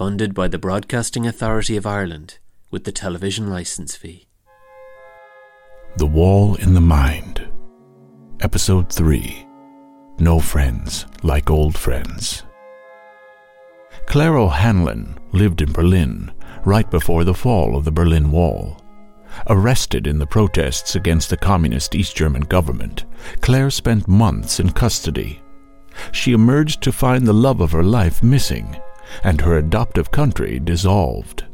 funded by the Broadcasting Authority of Ireland with the television licence fee. The Wall in the Mind, Episode 3, No Friends Like Old Friends. Claire O'Hanlon lived in Berlin right before the fall of the Berlin Wall. Arrested in the protests against the communist East German government, Claire spent months in custody. She emerged to find the love of her life missing, and her adoptive country dissolved.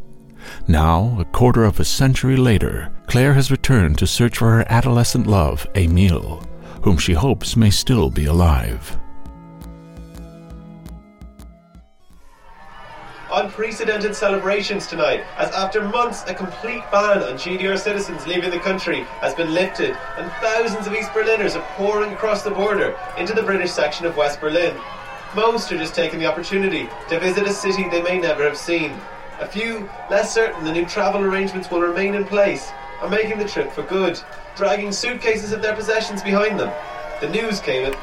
Now, a quarter of a century later, Claire has returned to search for her adolescent love, Emil, whom she hopes may still be alive. Unprecedented celebrations tonight, as after months a complete ban on GDR citizens leaving the country has been lifted, and thousands of East Berliners are pouring across the border into the British section of West Berlin. Most are just taking the opportunity to visit a city they may never have seen. A few, less certain the new travel arrangements will remain in place, are making the trip for good, dragging suitcases of their possessions behind them. The news came in.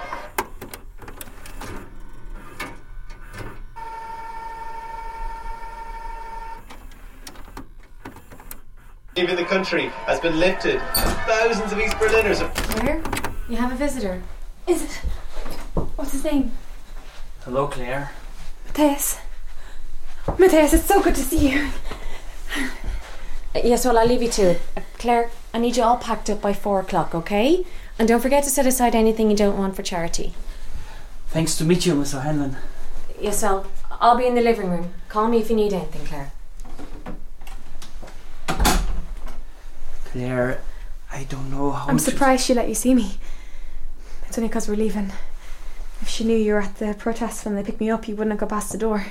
Leaving the country has been lifted, and thousands of East Berliners have... Claire, you have a visitor. Is it? What's his name? Hello, Claire. Matthäus. Matthäus, it's so good to see you. Yes, well, I'll leave you to it. Claire, I need you all packed up by 4 o'clock, okay? And don't forget to set aside anything you don't want for charity. Thanks to meet you, Miss O'Hanlon. Yes, well, I'll be in the living room. Call me if you need anything, Claire. Claire, I don't know how... I'm surprised she let you see me. It's only because we're leaving. If she knew you were at the protest when they picked me up, you wouldn't have got past the door.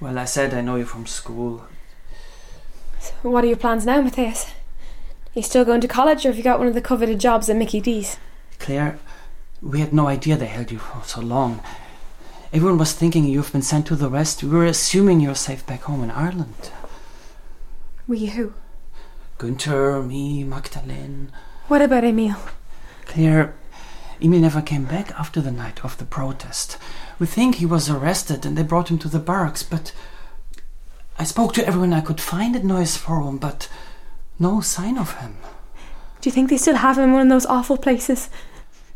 Well, I said I know you from school. So what are your plans now, Matthäus? Are you still going to college, or have you got one of the coveted jobs at Mickey D's? Claire, we had no idea they held you for so long. Everyone was thinking you've been sent to the West. We were assuming you're safe back home in Ireland. We who? Günther, me, Magdalene. What about Emil? Claire, Emil never came back after the night of the protest. We think he was arrested and they brought him to the barracks, but I spoke to everyone I could find at Neues Forum, but no sign of him. Do you think they still have him in one of those awful places?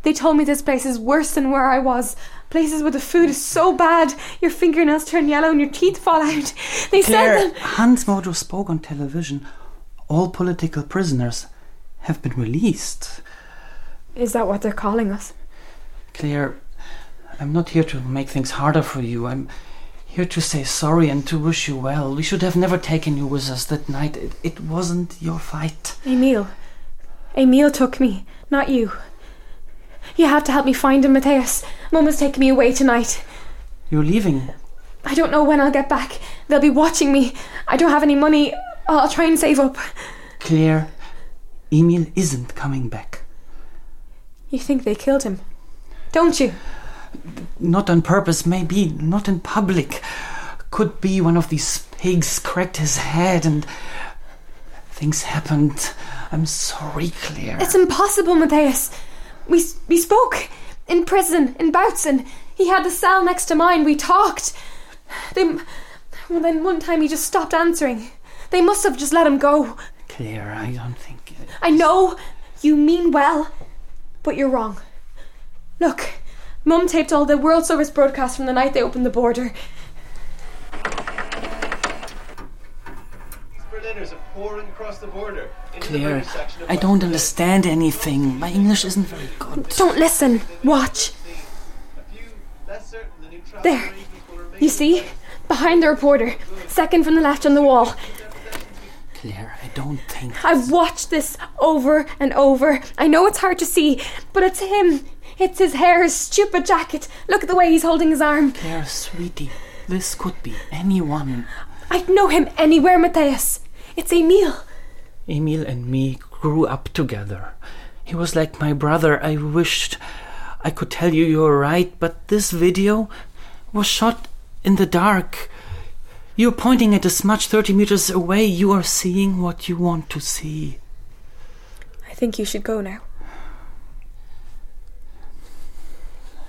They told me this place is worse than where I was. Places where the food is so bad, your fingernails turn yellow and your teeth fall out. They Claire, said that... Hans Modrow spoke on television. All political prisoners have been released. Is that what they're calling us? Claire, I'm not here to make things harder for you. I'm here to say sorry and to wish you well. We should have never taken you with us that night. It wasn't your fight. Emil took me, not you. You have to help me find him, Matthäus. Mum has taken me away tonight. You're leaving? I don't know when I'll get back. They'll be watching me. I don't have any money. I'll try and save up. Claire, Emil isn't coming back. You think they killed him, don't you? Not on purpose, maybe. Not in public. Could be one of these pigs cracked his head and things happened. I'm sorry, Claire. It's impossible, Matthäus. We spoke in prison, in Bautzen. He had the cell next to mine. We talked. Then one time he just stopped answering. They must have just let him go. Claire, I don't think... I know you mean well, but you're wrong. Look, Mum taped all the World Service broadcasts from the night they opened the border. These Berliners are pouring across the border. Claire, I don't understand anything. My English isn't very good. Don't listen. Watch. There. You see? Behind the reporter. Second from the left on the wall. Claire, I don't think... I've watched this over and over. I know it's hard to see, but it's him. It's his hair, his stupid jacket. Look at the way he's holding his arm. Claire, sweetie, this could be anyone. I'd know him anywhere, Matthäus. It's Emil. Emil and me grew up together. He was like my brother. I wished I could tell you you're right, but this video was shot in the dark. You're pointing at a smudge 30 meters away. You are seeing what you want to see. I think you should go now.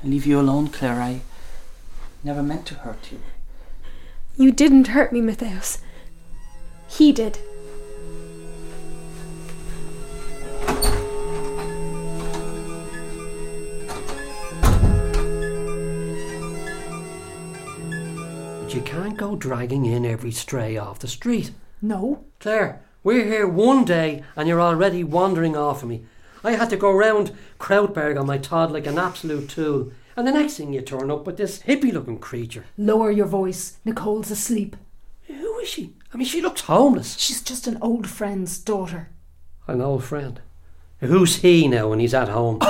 I leave you alone, Claire. I never meant to hurt you. You didn't hurt me, Matthäus. He did. But you can't go dragging in every stray off the street. No. Claire, we're here one day and you're already wandering off of me. I had to go round Krautberg on my Todd like an absolute tool. And the next thing you turn up with this hippie-looking creature. Lower your voice. Nicole's asleep. Who is she? I mean, she looks homeless. She's just an old friend's daughter. An old friend? Who's he now when he's at home?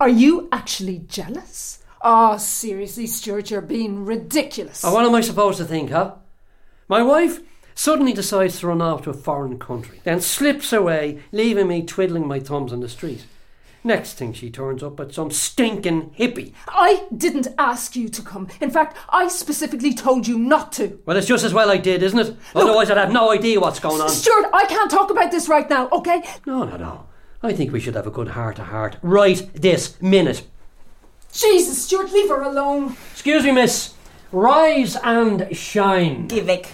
Are you actually jealous? Oh, seriously, Stuart, you're being ridiculous. Oh, what am I supposed to think, huh? My wife suddenly decides to run off to a foreign country, then slips away, leaving me twiddling my thumbs in the street. Next thing she turns up at some stinking hippie. I didn't ask you to come. In fact, I specifically told you not to. Well, it's just as well I did, isn't it? Otherwise, I'd have no idea what's going on. Stuart, I can't talk about this right now, OK? No. I think we should have a good heart-to-heart right this minute. Jesus, Stuart, leave her alone. Excuse me, miss. Rise and shine. Geh weg.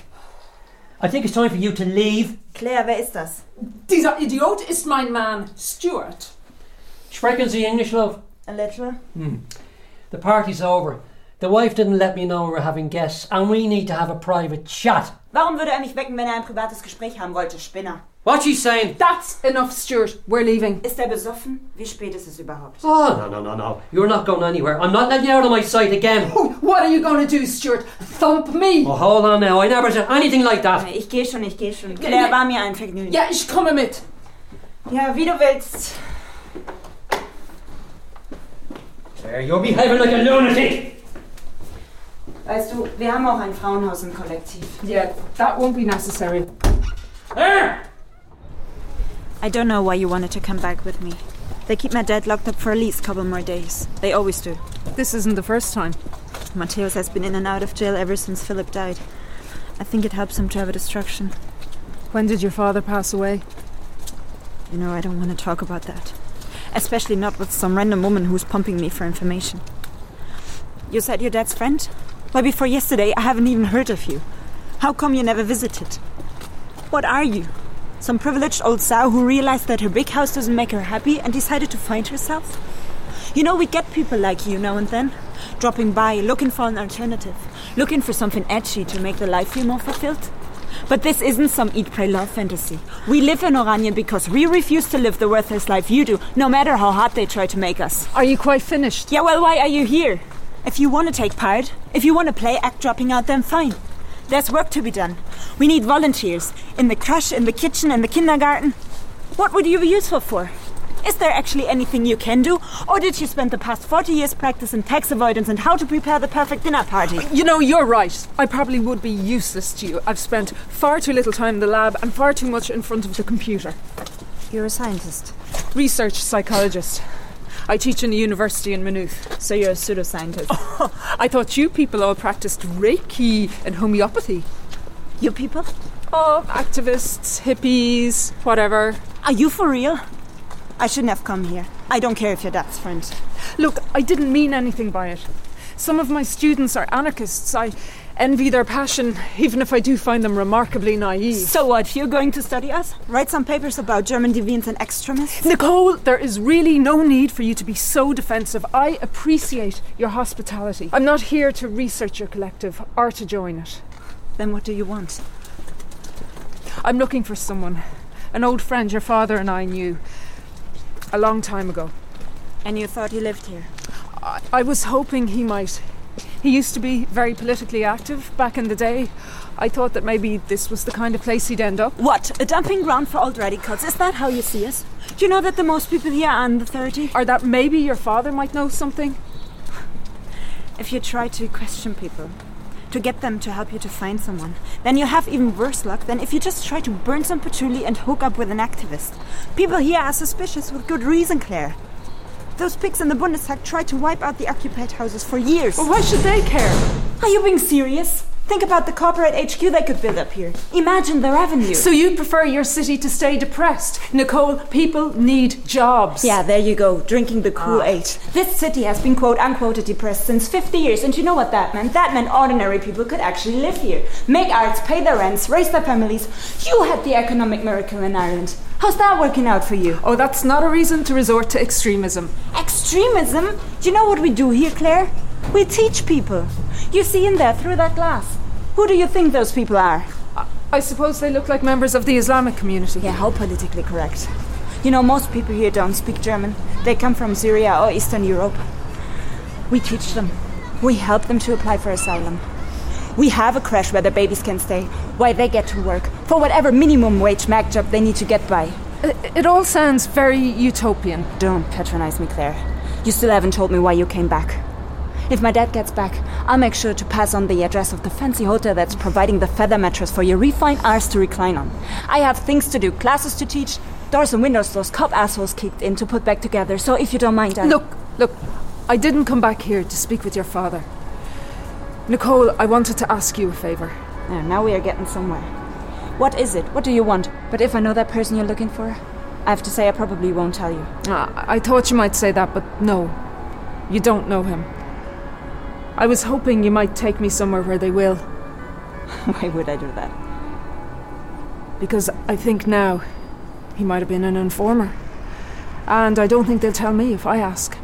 I think it's time for you to leave. Claire, wer ist das? Dieser Idiot ist mein Mann, Stuart. Sprechen Sie English, love? A little. The party's over. The wife didn't let me know we were having guests and we need to have a private chat. Warum würde mich wecken, wenn ein privates Gespräch haben wollte, Spinner? What's she saying? That's enough, Stuart. We're leaving. Ist besoffen? Wie spät ist es überhaupt? Oh, no. You're not going anywhere. I'm not letting you out of my sight again. Oh, what are you going to do, Stuart? Thump me? Oh, hold on now. I never said anything like that. Ich geh schon. Claire, war mir ein Vergnügen. Ja, ich komme mit. Ja, wie du willst. You're behaving like a lunatic! Weißt du, wir haben auch ein Frauenhaus im Kollektiv. Yeah, that won't be necessary. I don't know why you wanted to come back with me. They keep my dad locked up for at least a couple more days. They always do. This isn't the first time. Matthäus has been in and out of jail ever since Philip died. I think it helps him to have a distraction. When did your father pass away? You know, I don't want to talk about that. Especially not with some random woman who's pumping me for information. You said your dad's friend? Why, before yesterday, I haven't even heard of you. How come you never visited? What are you? Some privileged old sow who realized that her big house doesn't make her happy and decided to find herself? You know, we get people like you now and then. Dropping by, looking for an alternative. Looking for something edgy to make the life feel more fulfilled. But this isn't some eat, pray, love fantasy. We live in Orania because we refuse to live the worthless life you do, no matter how hard they try to make us. Are you quite finished? Yeah, well, why are you here? If you want to take part, if you want to play act dropping out, then fine. There's work to be done. We need volunteers. In the crush, in the kitchen, in the kindergarten. What would you be useful for? Is there actually anything you can do? Or did you spend the past 40 years practicing tax avoidance and how to prepare the perfect dinner party? You know, you're right. I probably would be useless to you. I've spent far too little time in the lab and far too much in front of the computer. You're a scientist? Research psychologist. I teach in a university in Maynooth. So you're a pseudoscientist? Oh, I thought you people all practiced Reiki and homeopathy. You people? Oh, activists, hippies, whatever. Are you for real? I shouldn't have come here. I don't care if you're dad's friend. Look, I didn't mean anything by it. Some of my students are anarchists. I envy their passion, even if I do find them remarkably naive. So what, you're going to study us? Write some papers about German deviants and extremists? Nicole, there is really no need for you to be so defensive. I appreciate your hospitality. I'm not here to research your collective or to join it. Then what do you want? I'm looking for someone. An old friend your father and I knew. A long time ago. And you thought he lived here? I was hoping he might. He used to be very politically active back in the day. I thought that maybe this was the kind of place he'd end up. What? A dumping ground for old radicals? Is that how you see us? Do you know that the most people here are under 30? Or that maybe your father might know something? If you try to question people, to get them to help you to find someone, then you have even worse luck than if you just try to burn some patchouli and hook up with an activist. People here are suspicious with good reason, Claire. Those pigs in the Bundestag tried to wipe out the occupied houses for years. Well, why should they care? Are you being serious? Think about the copyright HQ they could build up here. Imagine the revenue. So you prefer your city to stay depressed. Nicole, people need jobs. Yeah, there you go, drinking the Kool-Aid. This city has been quote-unquote depressed since 50 years, and you know what that meant? That meant ordinary people could actually live here, make arts, pay their rents, raise their families. You had the economic miracle in Ireland. How's that working out for you? Oh, that's not a reason to resort to extremism. Extremism? Do you know what we do here, Claire? We teach people. You see in there, through that glass. Who do you think those people are? I suppose they look like members of the Islamic community. Yeah, how politically correct. You know, most people here don't speak German. They come from Syria or Eastern Europe. We teach them. We help them to apply for asylum. We have a creche where their babies can stay, while they get to work, for whatever minimum wage mag job they need to get by. It all sounds very utopian. Don't patronize me, Claire. You still haven't told me why you came back. If my dad gets back, I'll make sure to pass on the address of the fancy hotel that's providing the feather mattress for your refined arse to recline on. I have things to do, classes to teach, doors and windows those cop assholes kicked in to put back together, so if you don't mind, Look, I didn't come back here to speak with your father. Nicole, I wanted to ask you a favour. Now we are getting somewhere. What is it? What do you want? But if I know that person you're looking for, I have to say I probably won't tell you. I thought you might say that, but no. You don't know him. I was hoping you might take me somewhere where they will. Why would I do that? Because I think now he might have been an informer. And I don't think they'll tell me if I ask.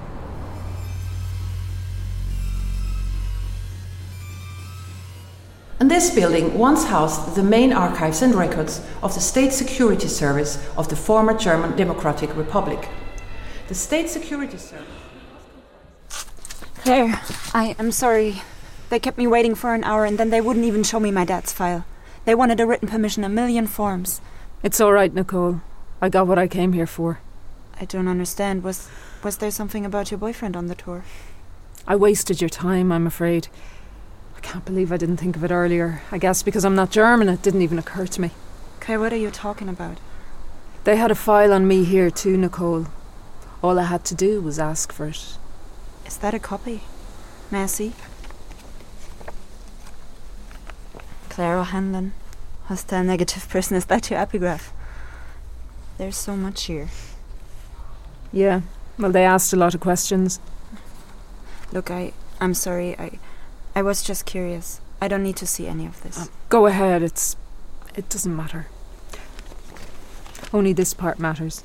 And this building once housed the main archives and records of the State Security Service of the former German Democratic Republic. The State Security Service... Claire, I am sorry. They kept me waiting for an hour and then they wouldn't even show me my dad's file. They wanted a written permission, a million forms. It's all right, Nicole. I got what I came here for. I don't understand. Was there something about your boyfriend on the tour? I wasted your time, I'm afraid. I can't believe I didn't think of it earlier. I guess because I'm not German, it didn't even occur to me. Claire, what are you talking about? They had a file on me here too, Nicole. All I had to do was ask for it. Is that a copy? May I see? Claire O'Hanlon. Hostile negative person. Is that your epigraph? There's so much here. Yeah. Well, they asked a lot of questions. Look, I'm sorry. I was just curious. I don't need to see any of this. Go ahead. It doesn't matter. Only this part matters.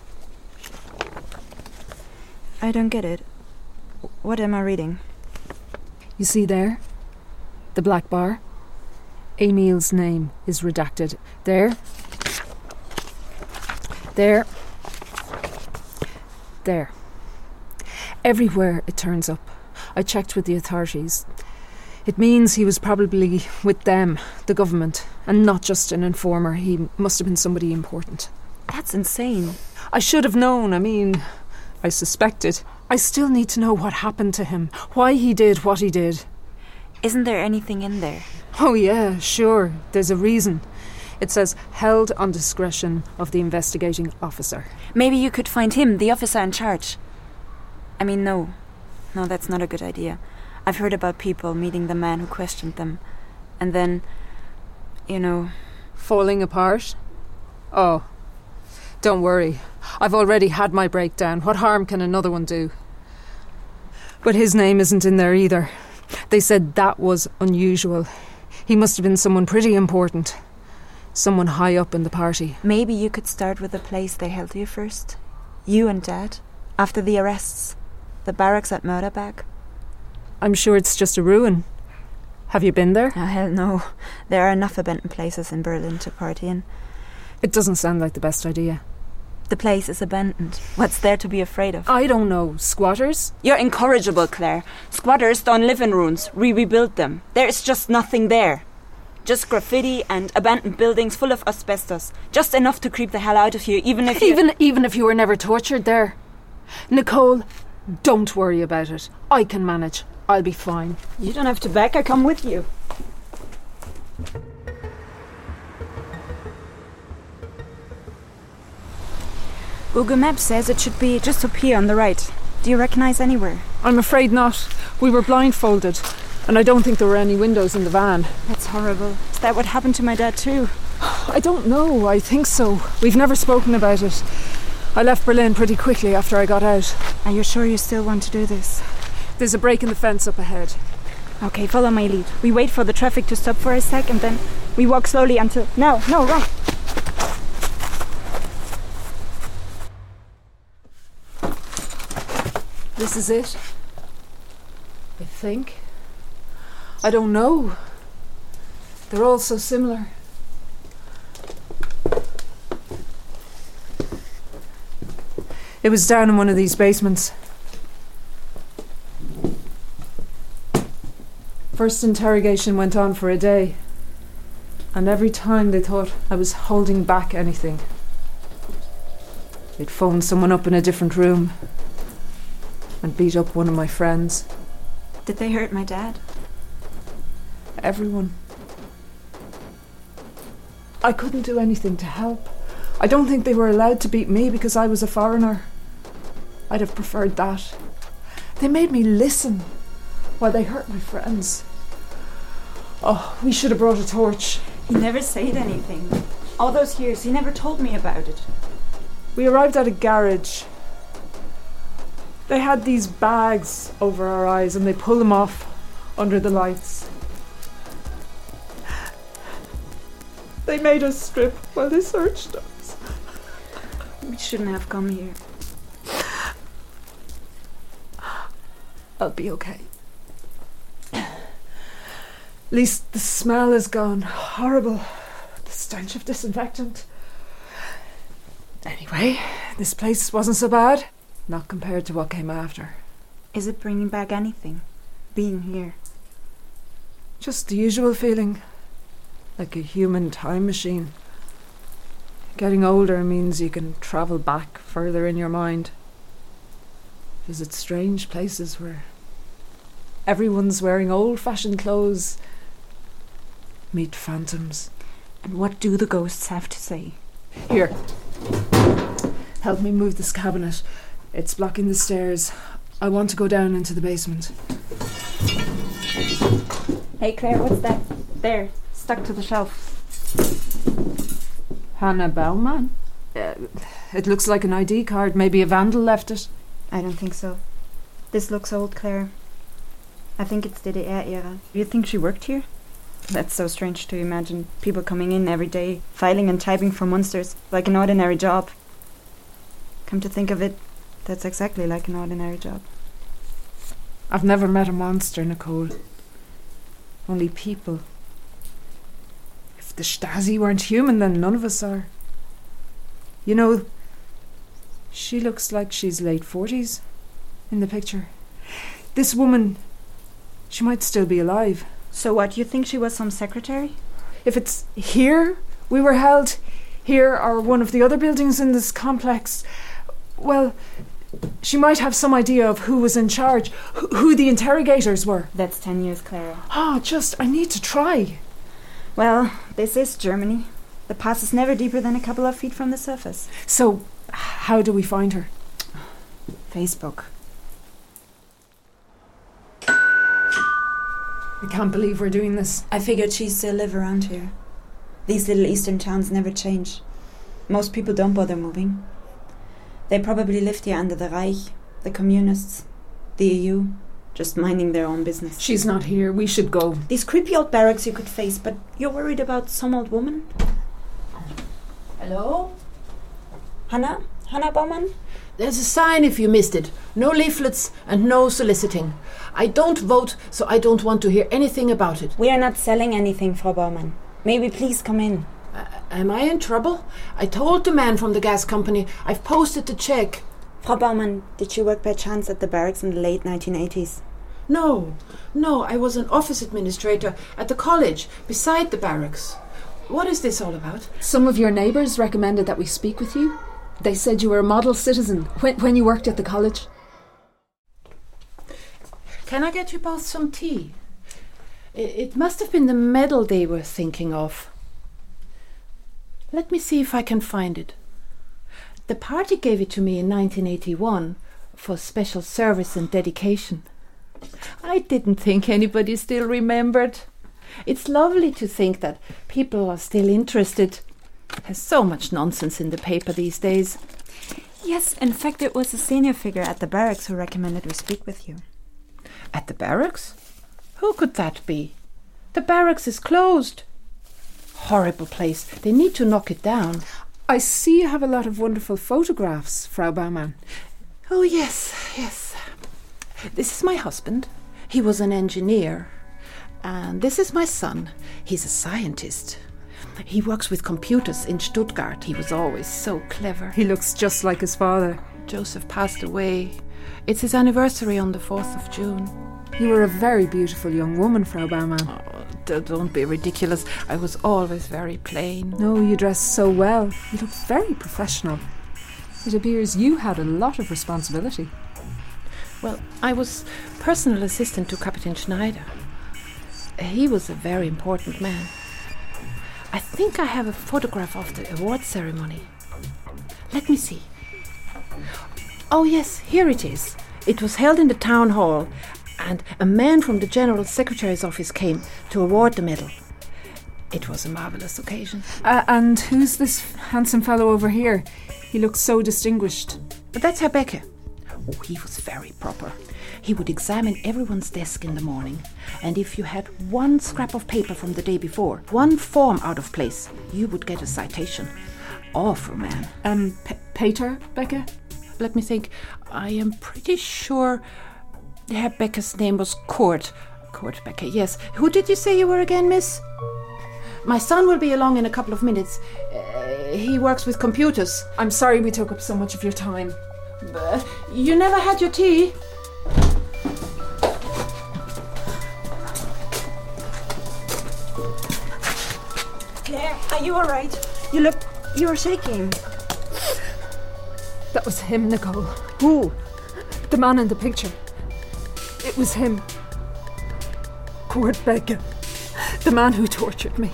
I don't get it. What am I reading? You see there? The black bar? Emil's name is redacted. There. Everywhere it turns up. I checked with the authorities. It means he was probably with them, the government, and not just an informer. He must have been somebody important. That's insane. I should have known. I suspected. I still need to know what happened to him, why he did what he did. Isn't there anything in there? Oh yeah, sure. There's a reason. It says, held on discretion of the investigating officer. Maybe you could find him, the officer in charge. No, that's not a good idea. I've heard about people meeting the man who questioned them. And then, falling apart? Oh. Don't worry. I've already had my breakdown. What harm can another one do? But his name isn't in there either. They said that was unusual. He must have been someone pretty important. Someone high up in the party. Maybe you could start with the place they held you first. You and Dad. After the arrests. The barracks at Mörderberg. I'm sure it's just a ruin. Have you been there? Oh, hell no. There are enough abandoned places in Berlin to party in. It doesn't sound like the best idea. The place is abandoned. What's there to be afraid of? I don't know. Squatters? You're incorrigible, Claire. Squatters don't live in ruins. We rebuild them. There is just nothing there. Just graffiti and abandoned buildings full of asbestos. Just enough to creep the hell out of you, even if you were never tortured there. Nicole, don't worry about it. I can manage. I'll be fine. You don't have to beg. I come with you. Google Maps says it should be just up here on the right. Do you recognize anywhere? I'm afraid not. We were blindfolded. And I don't think there were any windows in the van. That's horrible. Is that what happened to my dad too? I don't know. I think so. We've never spoken about it. I left Berlin pretty quickly after I got out. Are you sure you still want to do this? There's a break in the fence up ahead. Okay, follow my lead. We wait for the traffic to stop for a sec and then we walk slowly until... No, right. This is it. I think. I don't know. They're all so similar. It was down in one of these basements. First interrogation went on for a day. And every time they thought I was holding back anything. They'd phoned someone up in a different room. And beat up one of my friends. Did they hurt my dad? Everyone. I couldn't do anything to help. I don't think they were allowed to beat me because I was a foreigner. I'd have preferred that. They made me listen while they hurt my friends. Oh, we should have brought a torch. He never said anything. All those years, he never told me about it. We arrived at a garage. They had these bags over our eyes and they pull them off under the lights. They made us strip while they searched us. We shouldn't have come here. I'll be okay. At least the smell is gone. Horrible. The stench of disinfectant. Anyway, this place wasn't so bad. Not compared to what came after. Is it bringing back anything, being here? Just the usual feeling. Like a human time machine. Getting older means you can travel back further in your mind. Visit strange places where everyone's wearing old-fashioned clothes. Meet phantoms. And what do the ghosts have to say? Here. Help me move this cabinet. It's blocking the stairs. I want to go down into the basement. Hey Claire, what's that? There, stuck to the shelf. Hannah Baumann? It looks like an ID card. Maybe a vandal left it. I don't think so. This looks old, Claire. I think it's DDR era. You think she worked here? That's so strange to imagine. People coming in every day, filing and typing for monsters, like an ordinary job. Come to think of it, that's exactly like an ordinary job. I've never met a monster, Nicole. Only people. If the Stasi weren't human, then none of us are. You know, she looks like she's late 40s in the picture. This woman, she might still be alive. So what, you think she was some secretary? If it's here, we were held here or one of the other buildings in this complex, well... She might have some idea of who was in charge, who the interrogators were. That's 10 years, Clara. I need to try. Well, this is Germany. The pass is never deeper than a couple of feet from the surface. So, how do we find her? Facebook. I can't believe we're doing this. I figured she still lives around here. These little eastern towns never change. Most people don't bother moving. They probably lived here under the Reich, the communists, the EU, just minding their own business. She's not here. We should go. These creepy old barracks you could face, but you're worried about some old woman? Hello? Hannah? Hannah Baumann? There's a sign if you missed it. No leaflets and no soliciting. I don't vote, so I don't want to hear anything about it. We are not selling anything, Frau Baumann. May we please come in? Am I in trouble? I told the man from the gas company. I've posted the check. Frau Baumann, did you work by chance at the barracks in the late 1980s? No, I was an office administrator at the college, beside the barracks. What is this all about? Some of your neighbours recommended that we speak with you. They said you were a model citizen when you worked at the college. Can I get you both some tea? It must have been the medal they were thinking of. Let me see if I can find it. The party gave it to me in 1981 for special service and dedication. I didn't think anybody still remembered. It's lovely to think that people are still interested. There's so much nonsense in the paper these days. Yes, in fact, it was a senior figure at the barracks who recommended we speak with you. At the barracks? Who could that be? The barracks is closed. Horrible place. They need to knock it down. I see you have a lot of wonderful photographs, Frau Baumann. Oh, yes, yes. This is my husband. He was an engineer. And this is my son. He's a scientist. He works with computers in Stuttgart. He was always so clever. He looks just like his father. Joseph passed away. It's his anniversary on the 4th of June. You were a very beautiful young woman, Frau Baumann. Oh, don't be ridiculous. I was always very plain. No, you dressed so well. You looked very professional. It appears you had a lot of responsibility. Well, I was personal assistant to Captain Schneider. He was a very important man. I think I have a photograph of the award ceremony. Let me see. Oh yes, here it is. It was held in the town hall, and a man from the General Secretary's office came to award the medal. It was a marvellous occasion. And who's this handsome fellow over here? He looks so distinguished. But that's Herr Becker. Oh, he was very proper. He would examine everyone's desk in the morning, and if you had one scrap of paper from the day before, one form out of place, you would get a citation. Awful man. Pater Becker? Let me think. I am pretty sure Herr Becker's name was Kurt. Kurt Becker, yes. Who did you say you were again, miss? My son will be along in a couple of minutes. He works with computers. I'm sorry we took up so much of your time. But you never had your tea? Claire, are you all right? You are shaking. That was him, Nicole. Who? The man in the picture. It was him. Kurt Becker. The man who tortured me.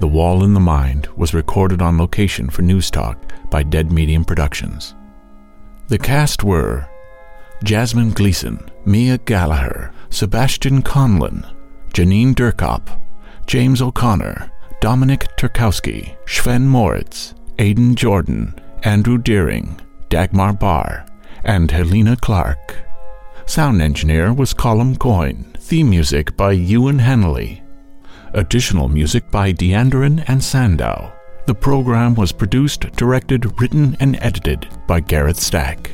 The Wall in the Mind was recorded on location for News Talk by Dead Medium Productions. The cast were Jasmine Gleason, Mia Gallagher, Sebastian Conlon, Janine Durkop, James O'Connor, Dominic Turkowski, Sven Moritz, Aidan Jordan, Andrew Deering, Dagmar Barr, and Helena Clark. Sound engineer was Colm Coyne. Theme music by Ewan Hanley. Additional music by Deanderin and Sandow. The program was produced, directed, written, and edited by Gareth Stack.